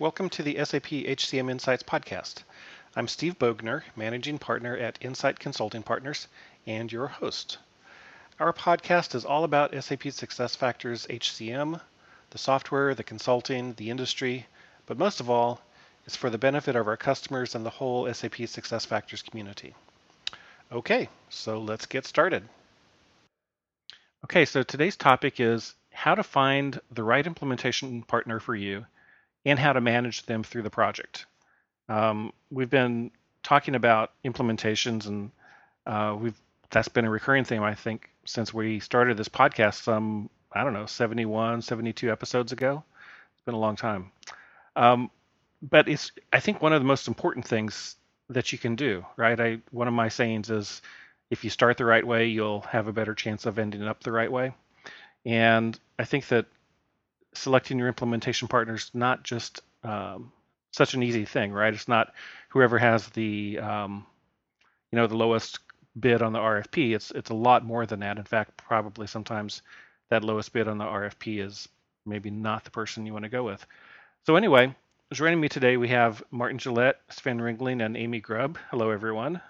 Welcome to the SAP HCM Insights podcast. I'm Steve Bogner, Managing Partner at Insight Consulting Partners, and your host. Our podcast is all about SAP SuccessFactors HCM, the software, the consulting, the industry, but most of all, it's for the benefit of our customers and the whole SAP SuccessFactors community. Okay, so let's get started. Okay, so today's topic is how to find the right implementation partner for you and how to manage them through the project. We've been talking about implementations, and that's been a recurring theme, I think, since we started this podcast some, 71, 72 episodes ago. It's been a long time. But it's, I think, one of the most important things that you can do, right? One of my sayings is, if you start the right way, you'll have a better chance of ending up the right way. And I think that selecting your implementation partner is not just such an easy thing, right? It's not whoever has the, the lowest bid on the RFP. It's a lot more than that. In fact, probably sometimes that lowest bid on the RFP is maybe not the person you want to go with. So anyway, joining me today, we have Martin Gillette, Sven Ringling, and Amy Grubb. Hello, everyone.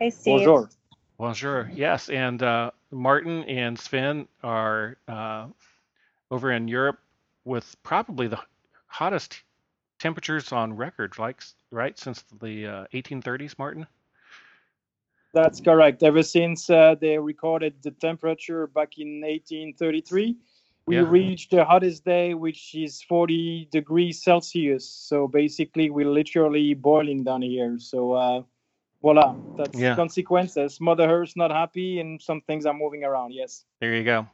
Hey, Steve. Bonjour. Bonjour. Yes, and Martin and Sven are over in Europe with probably the hottest temperatures on record, right, since the 1830s, Martin? That's correct. Ever since they recorded the temperature back in 1833, we reached the hottest day, which is 40 degrees Celsius. So basically, we're literally boiling down here. So voila, that's consequences. Mother Earth's not happy, and some things are moving around. Yes. There you go.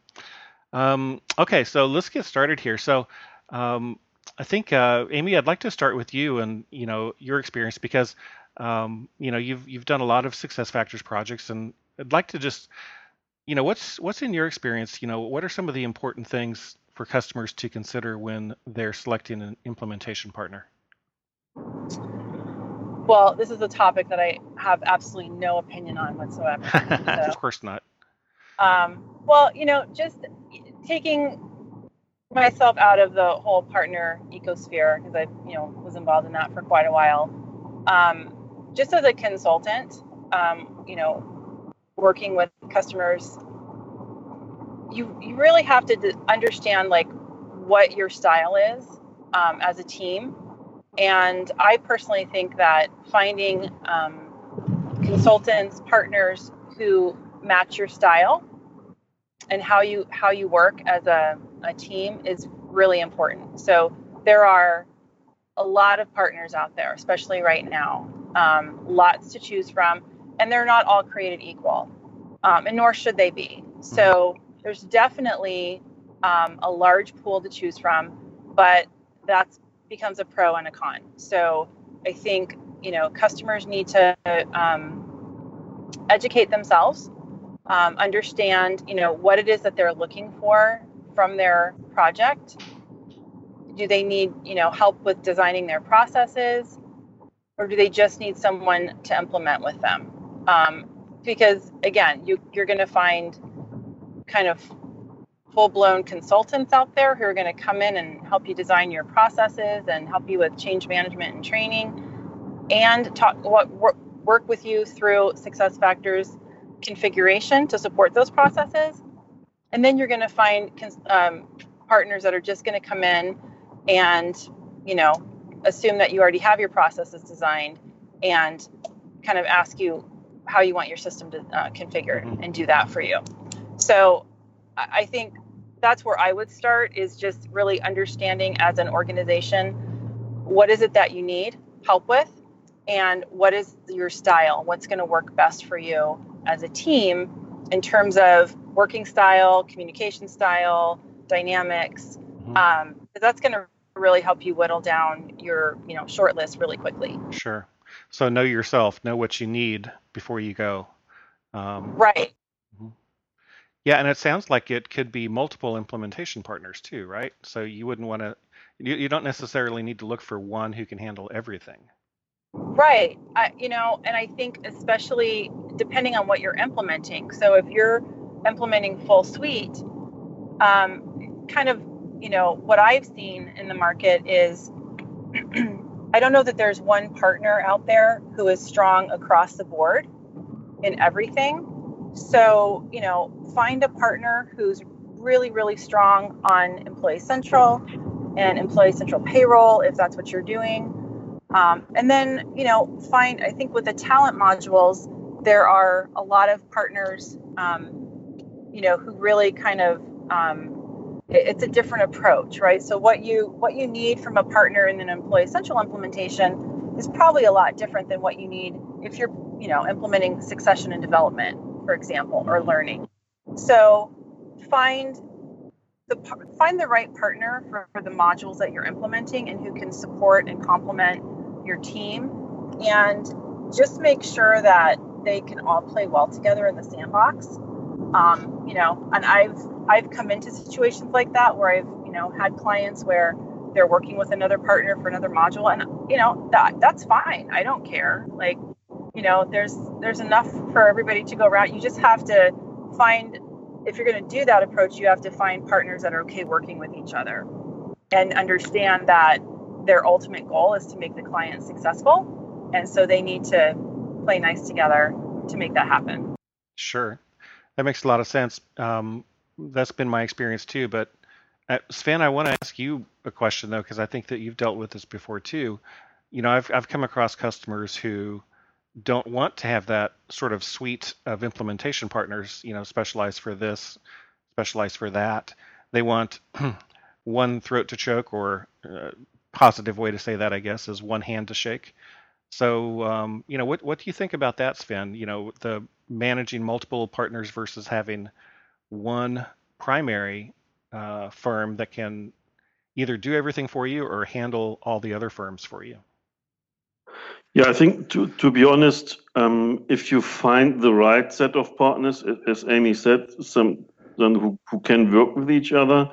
Okay, so let's get started here. So I think Amy, I'd like to start with you and your experience, because you've done a lot of SuccessFactors projects, and I'd like to just what's in your experience, what are some of the important things for customers to consider when they're selecting an implementation partner? Well, this is a topic that I have absolutely no opinion on whatsoever. So. Of course not. Well, just taking myself out of the whole partner ecosphere, because I, was involved in that for quite a while. Just as a consultant, working with customers, you really have to understand what your style is as a team. And I personally think that finding consultants, partners who match your style and how you work as a team is really important. So there are a lot of partners out there, especially right now, lots to choose from. And they're not all created equal, and nor should they be. So there's definitely a large pool to choose from, but that becomes a pro and a con. So I think, customers need to educate themselves, understand, what it is that they're looking for from their project. Do they need, help with designing their processes, or do they just need someone to implement with them? Because again, you're going to find kind of full-blown consultants out there who are going to come in and help you design your processes and help you with change management and training, and work with you through SuccessFactors configuration to support those processes. And then you're going to find partners that are just going to come in and, assume that you already have your processes designed and kind of ask you how you want your system to configured and do that for you. So I think that's where I would start, is just really understanding as an organization, what is it that you need help with and what is your style? What's going to work best for you as a team in terms of working style, communication style, dynamics. That's going to really help you whittle down your, short list really quickly. Sure. So know yourself, know what you need before you go. Right. Yeah, and it sounds like it could be multiple implementation partners too, right? So you wouldn't want to, you don't necessarily need to look for one who can handle everything. Right. And I think especially depending on what you're implementing. So if you're implementing full suite, kind of you know, what I've seen in the market is I don't know that there's one partner out there who is strong across the board in everything. So, you know, find a partner who's really, really strong on Employee Central and Employee Central Payroll, if that's what you're doing. And then, you know, find, I think with the talent modules, there are a lot of partners, you know, who really kind of, it's a different approach, right? So what you need from a partner in an Employee Central implementation is probably a lot different than what you need if you're, you know, implementing succession and development, for example, or learning. So find the right partner for the modules that you're implementing and who can support and complement your team, and just make sure that they can all play well together in the sandbox. You know, and I've come into situations like that where I've, you know, had clients where they're working with another partner for another module, and you know, that's fine. I don't care. Like, you know, there's enough for everybody to go around. You just have to find, if you're going to do that approach, you have to find partners that are okay working with each other and understand that their ultimate goal is to make the client successful. And so they need to play nice together to make that happen. Sure. That makes a lot of sense. That's been my experience too. But Sven, I want to ask you a question though, because I think that you've dealt with this before too. You know, I've come across customers who don't want to have that sort of suite of implementation partners, you know, specialized for this, specialized for that. They want one throat to choke, or a positive way to say that, I guess, is one hand to shake. So, you know, what do you think about that, Sven? You know, the managing multiple partners versus having one primary firm that can either do everything for you or handle all the other firms for you. Yeah, I think to be honest, if you find the right set of partners, as Amy said, some who can work with each other,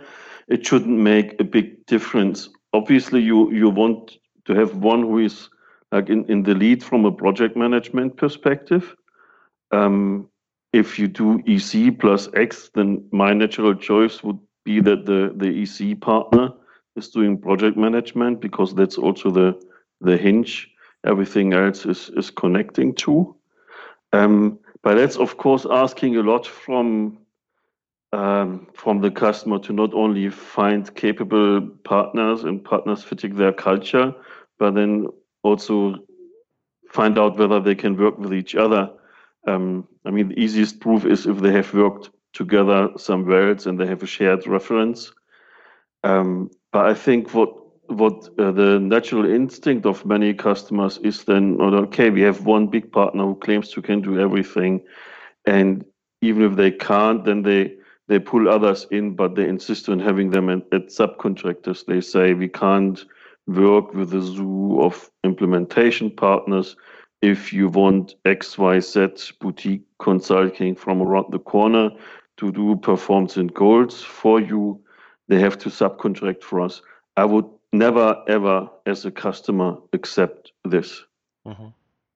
it shouldn't make a big difference. Obviously, you want to have one who is like in the lead from a project management perspective. If you do EC plus X, then my natural choice would be that the EC partner is doing project management, because that's also the hinge everything else is connecting to. But that's, of course, asking a lot from the customer to not only find capable partners and partners fitting their culture, but then also find out whether they can work with each other. I mean, the easiest proof is if they have worked together somewhere else and they have a shared reference. But I think what the natural instinct of many customers is then, okay, we have one big partner who claims to can do everything, and even if they can't, then they pull others in, but they insist on having them at subcontractors. They say we can't work with a zoo of implementation partners. If you want XYZ boutique consulting from around the corner to do performance and goals for you, they have to subcontract for us. I would never, ever, as a customer, accept this. Mm-hmm.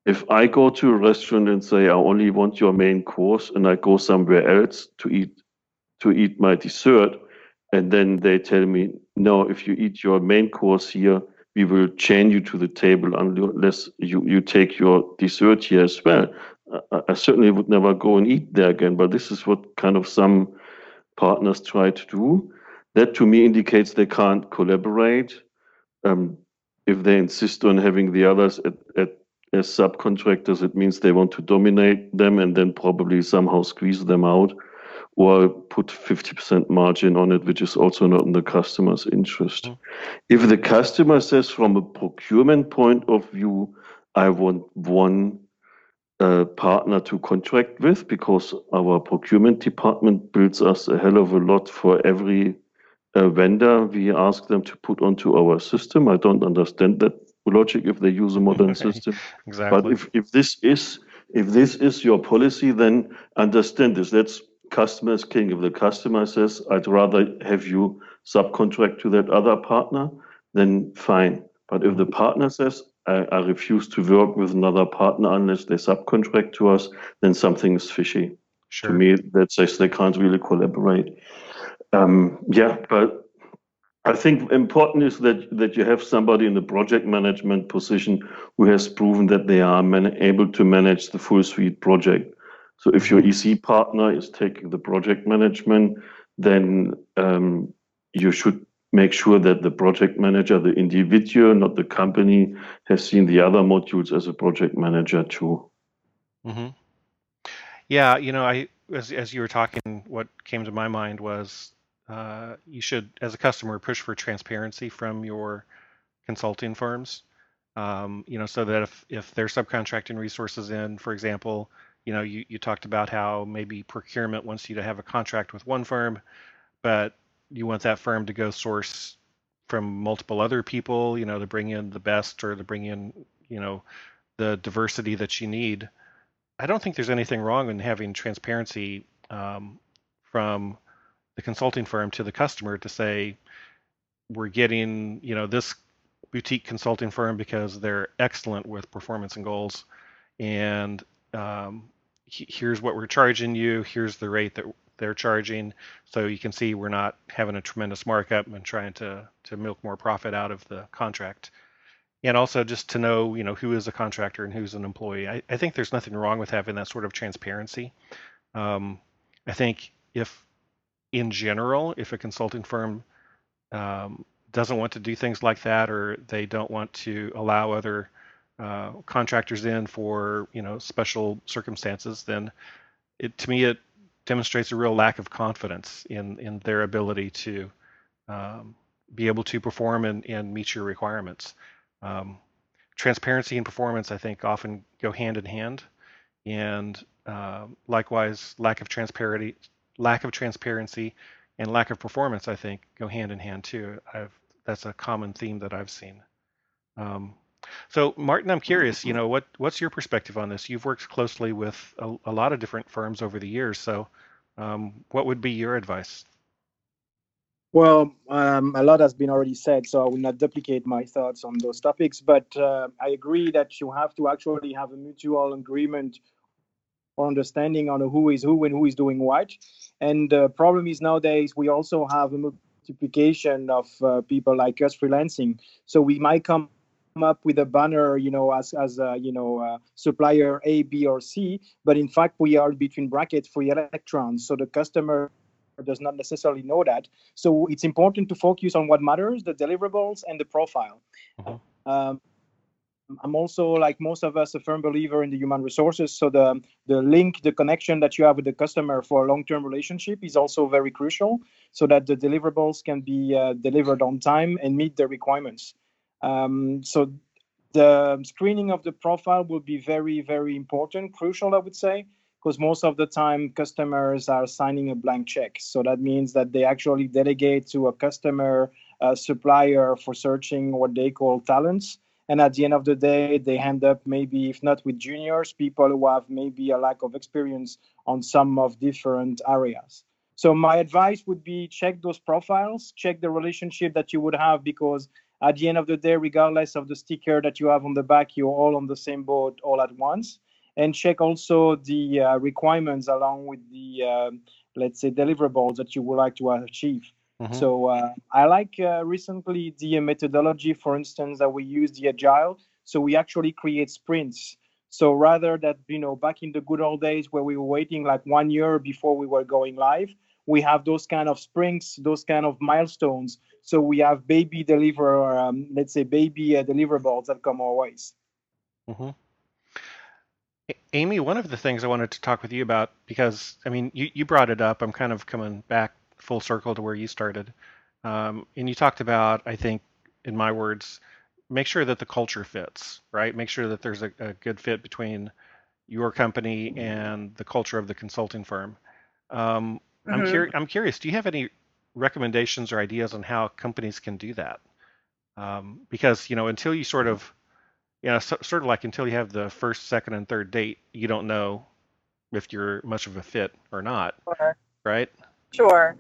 If I go to a restaurant and say, I only want your main course, and I go somewhere else to eat my dessert, and then they tell me, no, if you eat your main course here, we will chain you to the table unless you take your dessert here as well. I certainly would never go and eat there again, but this is what kind of some partners try to do. That to me indicates they can't collaborate. If they insist on having the others as subcontractors, it means they want to dominate them and then probably somehow squeeze them out or put 50% margin on it, which is also not in the customer's interest. Mm-hmm. If the customer says from a procurement point of view, I want one partner to contract with, because our procurement department builds us a hell of a lot for every vendor we ask them to put onto our system. I don't understand that logic if they use a modern system. Exactly. But if this is your policy, then understand this. That's customer's king. If the customer says, I'd rather have you subcontract to that other partner, then fine. But if the partner says, I refuse to work with another partner unless they subcontract to us, then something is fishy. Sure. To me, that says they can't really collaborate. Yeah, but I think important is that you have somebody in the project management position who has proven that they are able to manage the full suite project. So if your EC partner is taking the project management, then you should make sure that the project manager, the individual, not the company, has seen the other modules as a project manager too. Mm-hmm. Yeah, you know, as you were talking, what came to my mind was, you should, as a customer, push for transparency from your consulting firms, you know, so that if they're subcontracting resources in, for example, you know, you talked about how maybe procurement wants you to have a contract with one firm, but you want that firm to go source from multiple other people, you know, to bring in the best or to bring in, you know, the diversity that you need. I don't think there's anything wrong in having transparency from the consulting firm to the customer to say, we're getting, you know, this boutique consulting firm because they're excellent with performance and goals, and here's what we're charging you, here's the rate that they're charging, so you can see we're not having a tremendous markup and trying to milk more profit out of the contract. And also just to know, you know, who is a contractor and who's an employee. I think there's nothing wrong with having that sort of transparency. I think if in general, if a consulting firm doesn't want to do things like that, or they don't want to allow other contractors in for, you know, special circumstances, then to me it demonstrates a real lack of confidence in their ability to be able to perform and meet your requirements. Transparency and performance, I think, often go hand in hand, and likewise, lack of transparency and lack of performance, I think, go hand in hand too. That's a common theme that I've seen. So Martin, I'm curious, you know, what's your perspective on this? You've worked closely with a lot of different firms over the years. So what would be your advice? Well, a lot has been already said, so I will not duplicate my thoughts on those topics. But I agree that you have to actually have a mutual agreement or understanding on who is who and who is doing what. And the problem is nowadays we also have a multiplication of people like us freelancing. So we might come up with a banner, you know, as supplier A, B, or C, but in fact we are between brackets free electrons. So the customer does not necessarily know that. So it's important to focus on what matters, the deliverables and the profile. Mm-hmm. I'm also, like most of us, a firm believer in the human resources. So the link, the connection that you have with the customer for a long-term relationship is also very crucial, so that the deliverables can be delivered on time and meet the requirements. So the screening of the profile will be very, very important, crucial, I would say, because most of the time customers are signing a blank check. So that means that they actually delegate to a customer, supplier for searching what they call talents. And at the end of the day, they end up maybe, if not with juniors, people who have maybe a lack of experience on some of different areas. So my advice would be check those profiles, check the relationship that you would have, because at the end of the day, regardless of the sticker that you have on the back, you're all on the same boat all at once. And check also the requirements along with the, let's say, deliverables that you would like to achieve. Mm-hmm. So I like recently the methodology, for instance, that we use, the Agile. So we actually create sprints. So rather that, you know, back in the good old days where we were waiting like 1 year before we were going live, we have those kind of sprints, those kind of milestones. So we have deliverables that come our ways. Mm-hmm. Amy, one of the things I wanted to talk with you about, because, I mean, you brought it up. I'm kind of coming back full circle to where you started. And you talked about, I think, in my words, make sure that the culture fits, right? Make sure that there's a good fit between your company and the culture of the consulting firm. Mm-hmm. I'm curious, do you have any recommendations or ideas on how companies can do that? Because, you know, until you sort of, you know, sort of like until you have the first, second, and third date, you don't know if you're much of a fit or not, right? Sure.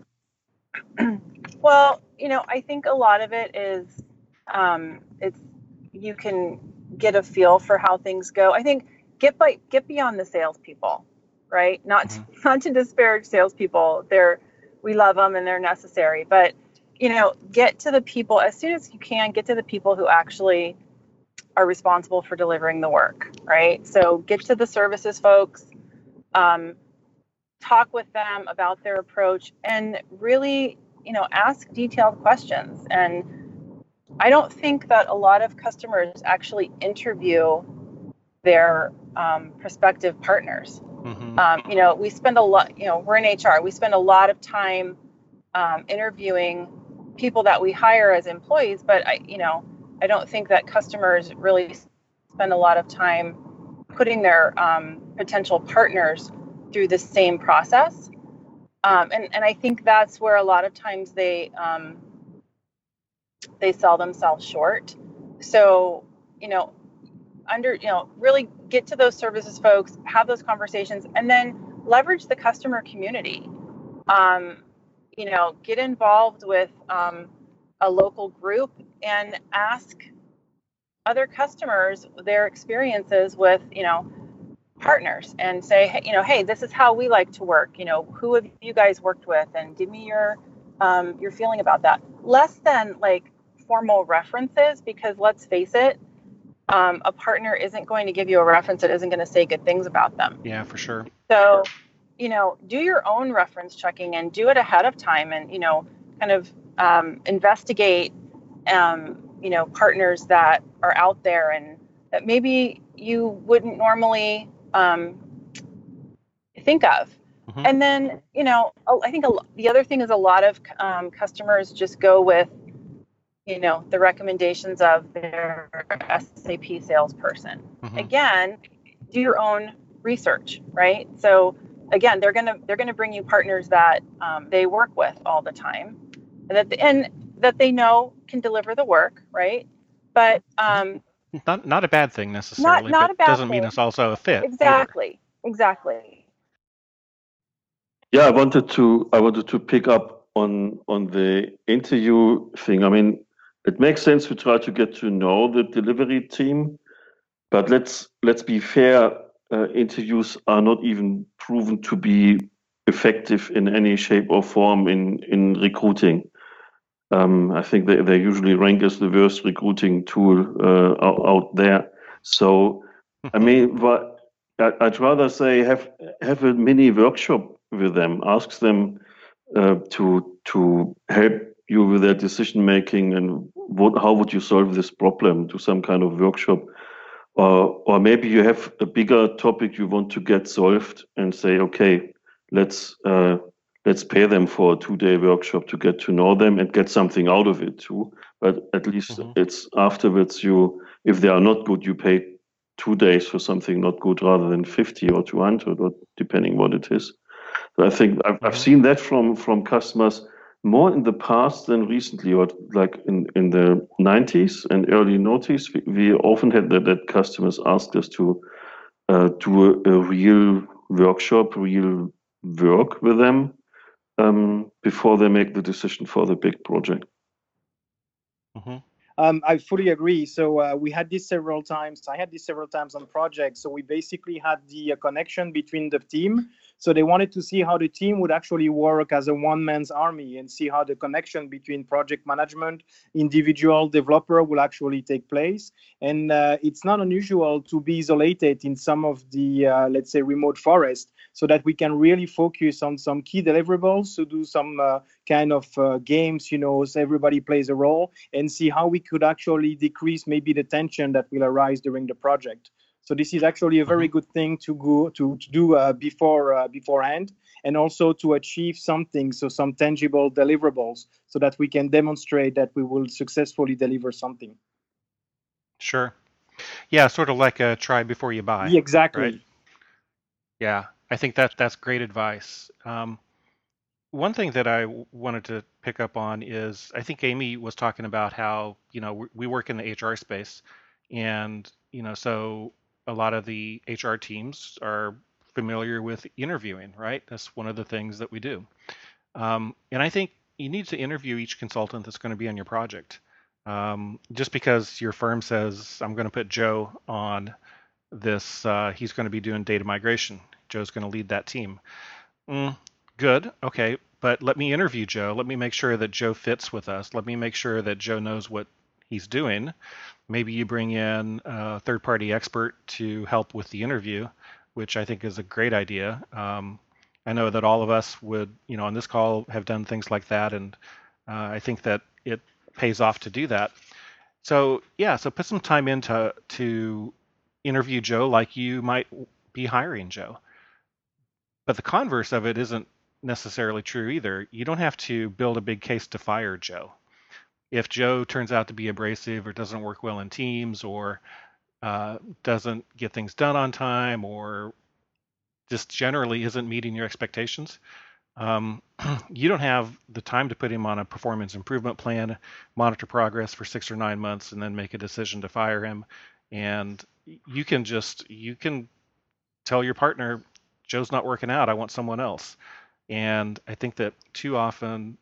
Well, you know, I think a lot of it is you can get a feel for how things go. I think get beyond the salespeople, right? Not to disparage salespeople. We love them and they're necessary, but you know, get to the people as soon as you can, get to the people who actually are responsible for delivering the work, right? So get to the services folks, talk with them about their approach, and really, you know, ask detailed questions. And I don't think that a lot of customers actually interview their prospective partners. Mm-hmm. You know, we spend a lot, you know, we're in HR, we spend a lot of time interviewing people that we hire as employees, but I don't think that customers really spend a lot of time putting their potential partners through the same process. And I think that's where a lot of times they sell themselves short. So, you know, really get to those services folks, have those conversations, and then leverage the customer community. You know, get involved with a local group and ask other customers their experiences with, you know, partners, and say, hey, you know, hey, this is how we like to work. You know, who have you guys worked with? And give me your feeling about that. Less than like formal references, because let's face it, a partner isn't going to give you a reference that isn't going to say good things about them. Yeah, for sure. So, you know, do your own reference checking and do it ahead of time, and, you know, kind of investigate, you know, partners that are out there and that maybe you wouldn't normally think of. Mm-hmm. And then, you know, I think the other thing is a lot of customers just go with, you know, the recommendations of their SAP salesperson. Mm-hmm. Again, do your own research, right? So again, they're gonna bring you partners that they work with all the time, and that they know can deliver the work, right? But not a bad thing necessarily. Not but a bad doesn't thing. Mean it's also a fit. Exactly. Either. Exactly. Yeah, I wanted to pick up on the interview thing. I mean, it makes sense to try to get to know the delivery team, but let's be fair. Interviews are not even proven to be effective in any shape or form in recruiting. I think they usually rank as the worst recruiting tool out there. So, I mean, but I'd rather say have a mini workshop with them. Ask them to help you with their decision making, and how would you solve this problem? Do some kind of workshop. Or maybe you have a bigger topic you want to get solved, and say, okay, let's pay them for a 2-day workshop to get to know them and get something out of it too. But at least it's afterwards. If they are not good, you pay 2 days for something not good rather than 50 or 200, or depending what it is. So I think I've seen that from customers more in the past than recently, or like in the 90s and early noughties, we often had that customers asked us to do a real workshop, real work with them before they make the decision for the big project. Mm-hmm. I fully agree. So we had this several times. I had this several times on projects. So we basically had the connection between the team. So they wanted to see how the team would actually work as a one-man's army, and see how the connection between project management, individual developer will actually take place. And it's not unusual to be isolated in some of the, let's say, remote forest, so that we can really focus on some key deliverables, to do some kind of games, you know, so everybody plays a role, and see how we could actually decrease maybe the tension that will arise during the project. So this is actually a very good thing to go to do beforehand, and also to achieve something, so some tangible deliverables, so that we can demonstrate that we will successfully deliver something. Sure. Yeah, sort of like a try before you buy. Yeah, exactly. Right? Yeah, I think that's great advice. One thing that I wanted to pick up on is, I think Amy was talking about how, you know, we work in the HR space, and, you know, so a lot of the HR teams are familiar with interviewing, right? That's one of the things that we do. And I think you need to interview each consultant that's going to be on your project. Just because your firm says, I'm going to put Joe on this, he's going to be doing data migration. Joe's going to lead that team. Good. Okay. but let me interview Joe. Let me make sure that Joe fits with us. Let me make sure that Joe knows what he's doing. Maybe you bring in a third-party expert to help with the interview, which I think is a great idea. I know that all of us would, on this call have done things like that, and I think that it pays off to do that. So yeah, so put some time into to interview Joe like you might be hiring Joe. But the converse of it isn't necessarily true either. You don't have to build a big case to fire Joe. If Joe turns out to be abrasive or doesn't work well in teams or doesn't get things done on time or just generally isn't meeting your expectations, you don't have the time to put him on a performance improvement plan, monitor progress for 6 or 9 months, and then make a decision to fire him. And you can just, you can tell your partner, Joe's not working out, I want someone else. And I think that too often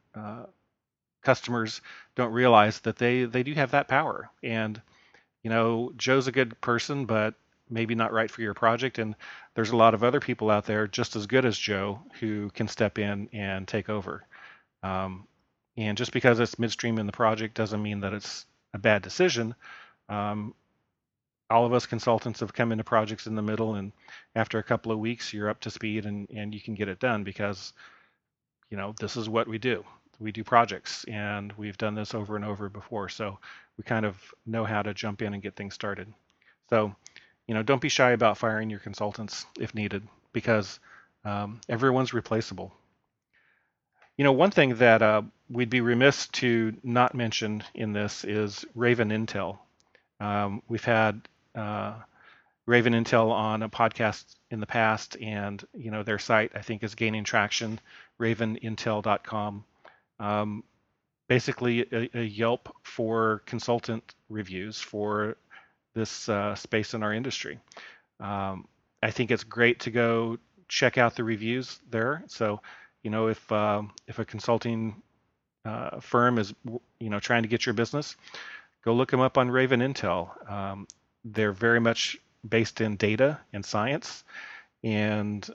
customers don't realize that they do have that power. And, Joe's a good person, but maybe not right for your project. And there's a lot of other people out there just as good as Joe who can step in and take over. And just because it's midstream in the project doesn't mean that it's a bad decision. All of us consultants have come into projects in the middle, and after a couple of weeks, you're up to speed and you can get it done because, this is what we do. We do projects, and we've done this over and over before. So we kind of know how to jump in and get things started. So, don't be shy about firing your consultants if needed, because everyone's replaceable. One thing that we'd be remiss to not mention in this is Raven Intel. We've had Raven Intel on a podcast in the past, and their site I think is gaining traction. ravenintel.com, basically a Yelp for consultant reviews for this space in our industry. I think it's great to go check out the reviews there. So, if a consulting firm is, trying to get your business, go look them up on Raven Intel. They're very much based in data and science. And,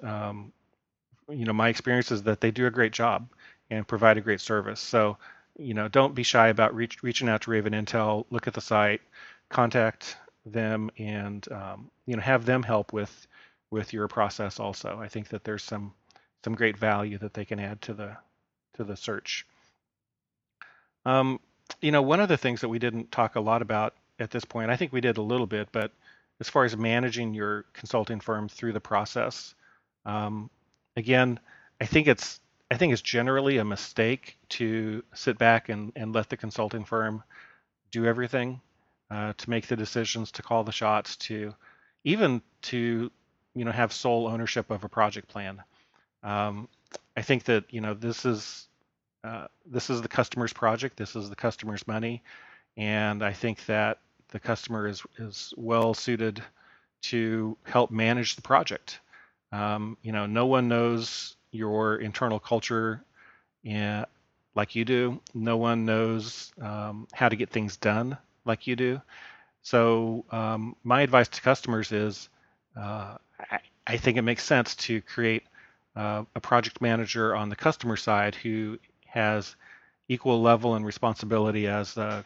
my experience is that they do a great job and provide a great service. So, don't be shy about reaching out to Raven Intel, look at the site, contact them, and have them help with your process also. I think that there's some great value that they can add to the search. One of the things that we didn't talk a lot about at this point, I think we did a little bit, but as far as managing your consulting firm through the process, again, I think it's generally a mistake to sit back and let the consulting firm do everything, to make the decisions, to call the shots, to even to have sole ownership of a project plan. I think that this is the customer's project. This is the customer's money, and I think that the customer is well suited to help manage the project. No one knows your internal culture like you do. No one knows how to get things done like you do. So my advice to customers is, I think it makes sense to create a project manager on the customer side who has equal level and responsibility as the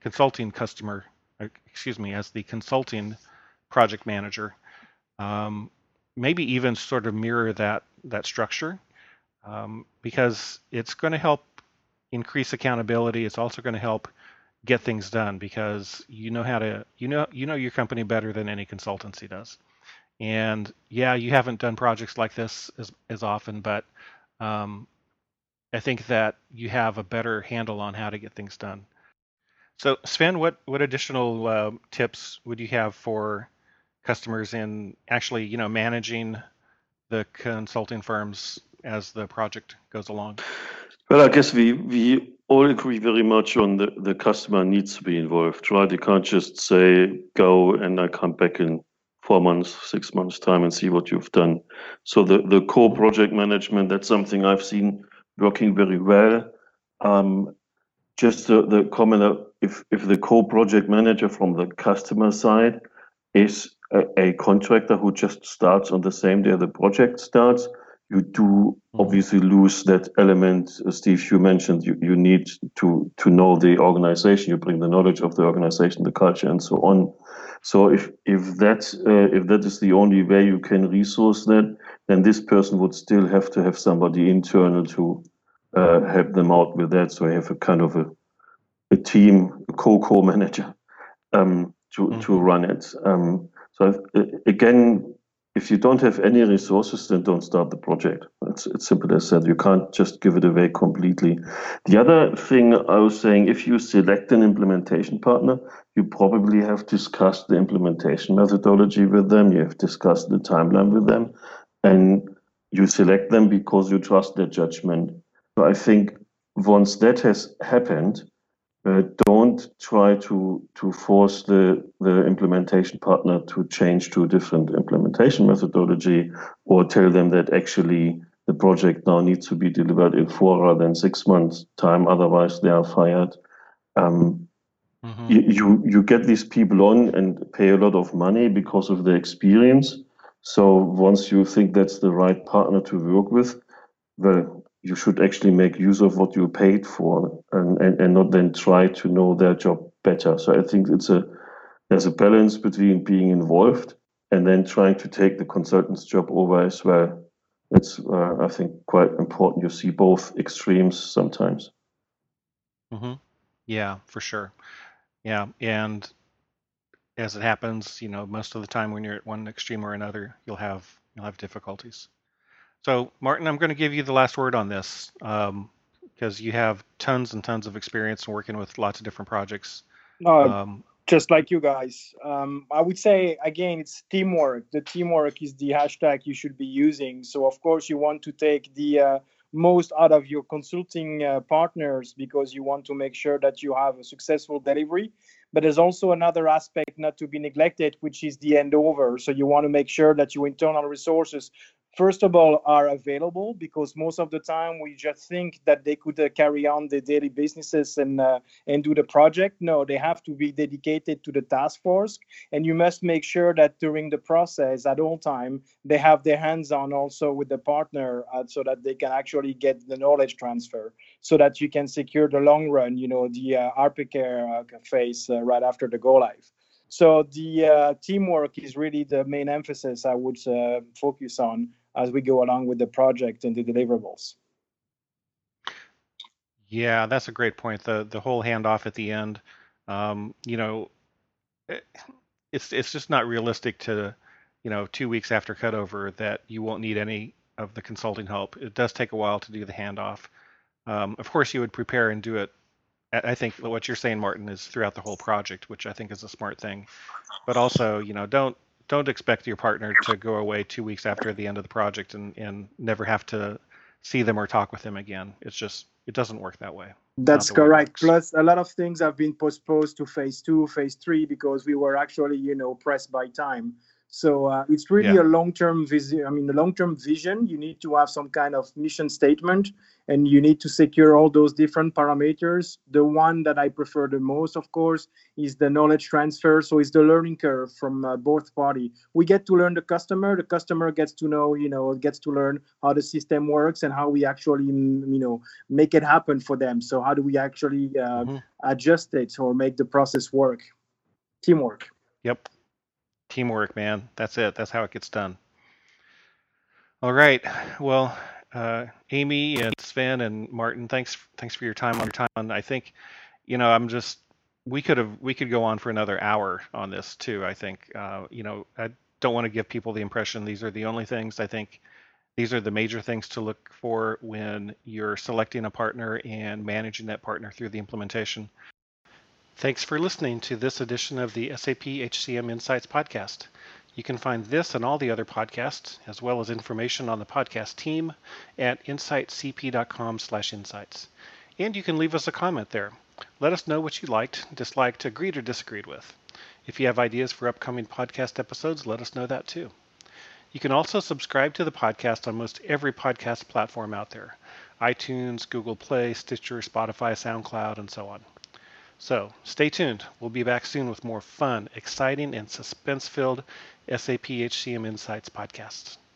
consulting project manager. Maybe even sort of mirror that structure, because it's going to help increase accountability. It's also going to help get things done, because you know your company better than any consultancy does. And yeah, you haven't done projects like this as often, but I think that you have a better handle on how to get things done. So Sven, what additional tips would you have for customers in actually, managing the consulting firms as the project goes along? Well, I guess we all agree very much on the customer needs to be involved, right? You can't just say, go and I come back in 4 months, 6 months time and see what you've done. So the core project management, that's something I've seen working very well. Just the comment, if the core project manager from the customer side is a contractor who just starts on the same day the project starts, you do obviously lose that element, Steve, you mentioned. You need to know the organization. You bring the knowledge of the organization, the culture, and so on. So if that is the only way you can resource that, then this person would still have to have somebody internal to help them out with that. So I have a kind of a team, a co-manager to run it. So again, if you don't have any resources, then don't start the project. It's simple as that. You can't just give it away completely. The other thing I was saying, if you select an implementation partner, you probably have discussed the implementation methodology with them. You have discussed the timeline with them, and you select them because you trust their judgment. So I think once that has happened, don't try to force the implementation partner to change to a different implementation methodology, or tell them that actually the project now needs to be delivered in 4 rather than 6 months' time. Otherwise, they are fired. You get these people on and pay a lot of money because of their experience. So once you think that's the right partner to work with, well, you should actually make use of what you paid for, and not then try to know their job better. So I think there's a balance between being involved and then trying to take the consultant's job over as well. It's I think quite important. You see both extremes sometimes. Yeah, for sure. Yeah, and as it happens, most of the time when you're at one extreme or another, you'll have difficulties. So, Martin, I'm going to give you the last word on this because you have tons and tons of experience working with lots of different projects. Just like you guys. I would say, again, it's teamwork. The teamwork is the hashtag you should be using. So, of course, you want to take the most out of your consulting partners because you want to make sure that you have a successful delivery. But there's also another aspect not to be neglected, which is the handover. So you want to make sure that your internal resources, first of all, are available, because most of the time we just think that they could carry on their daily businesses and do the project. No, they have to be dedicated to the task force, and you must make sure that during the process, at all time, they have their hands on also with the partner so that they can actually get the knowledge transfer, so that you can secure the long run, the RPCare phase right after the go live. So the teamwork is really the main emphasis I would focus on as we go along with the project and the deliverables. Yeah, that's a great point. The whole handoff at the end, it's just not realistic to, 2 weeks after cutover that you won't need any of the consulting help. It does take a while to do the handoff. Of course, you would prepare and do it. I think what you're saying, Martin, is throughout the whole project, which I think is a smart thing. But also, don't expect your partner to go away 2 weeks after the end of the project and never have to see them or talk with them again. It's just, it doesn't work that way. That's correct. Plus, a lot of things have been postponed to phase 2, phase 3, because we were actually, pressed by time. So it's really a long-term vision. You need to have some kind of mission statement, and you need to secure all those different parameters. The one that I prefer the most, of course, is the knowledge transfer. So it's the learning curve from both parties. We get to learn the customer. The customer gets to know, gets to learn how the system works and how we actually, make it happen for them. So how do we actually adjust it or make the process work? Teamwork. Yep. Teamwork, man. That's it. That's how it gets done. All right. Well, Amy and Sven and Martin, thanks for your time. I think, we could go on for another hour on this too. I think, I don't want to give people the impression these are the only things. I think these are the major things to look for when you're selecting a partner and managing that partner through the implementation. Thanks for listening to this edition of the SAP HCM Insights podcast. You can find this and all the other podcasts, as well as information on the podcast team, at insightcp.com/insights. And you can leave us a comment there. Let us know what you liked, disliked, agreed, or disagreed with. If you have ideas for upcoming podcast episodes, let us know that too. You can also subscribe to the podcast on most every podcast platform out there: iTunes, Google Play, Stitcher, Spotify, SoundCloud, and so on. So stay tuned. We'll be back soon with more fun, exciting, and suspense-filled SAP HCM Insights podcasts.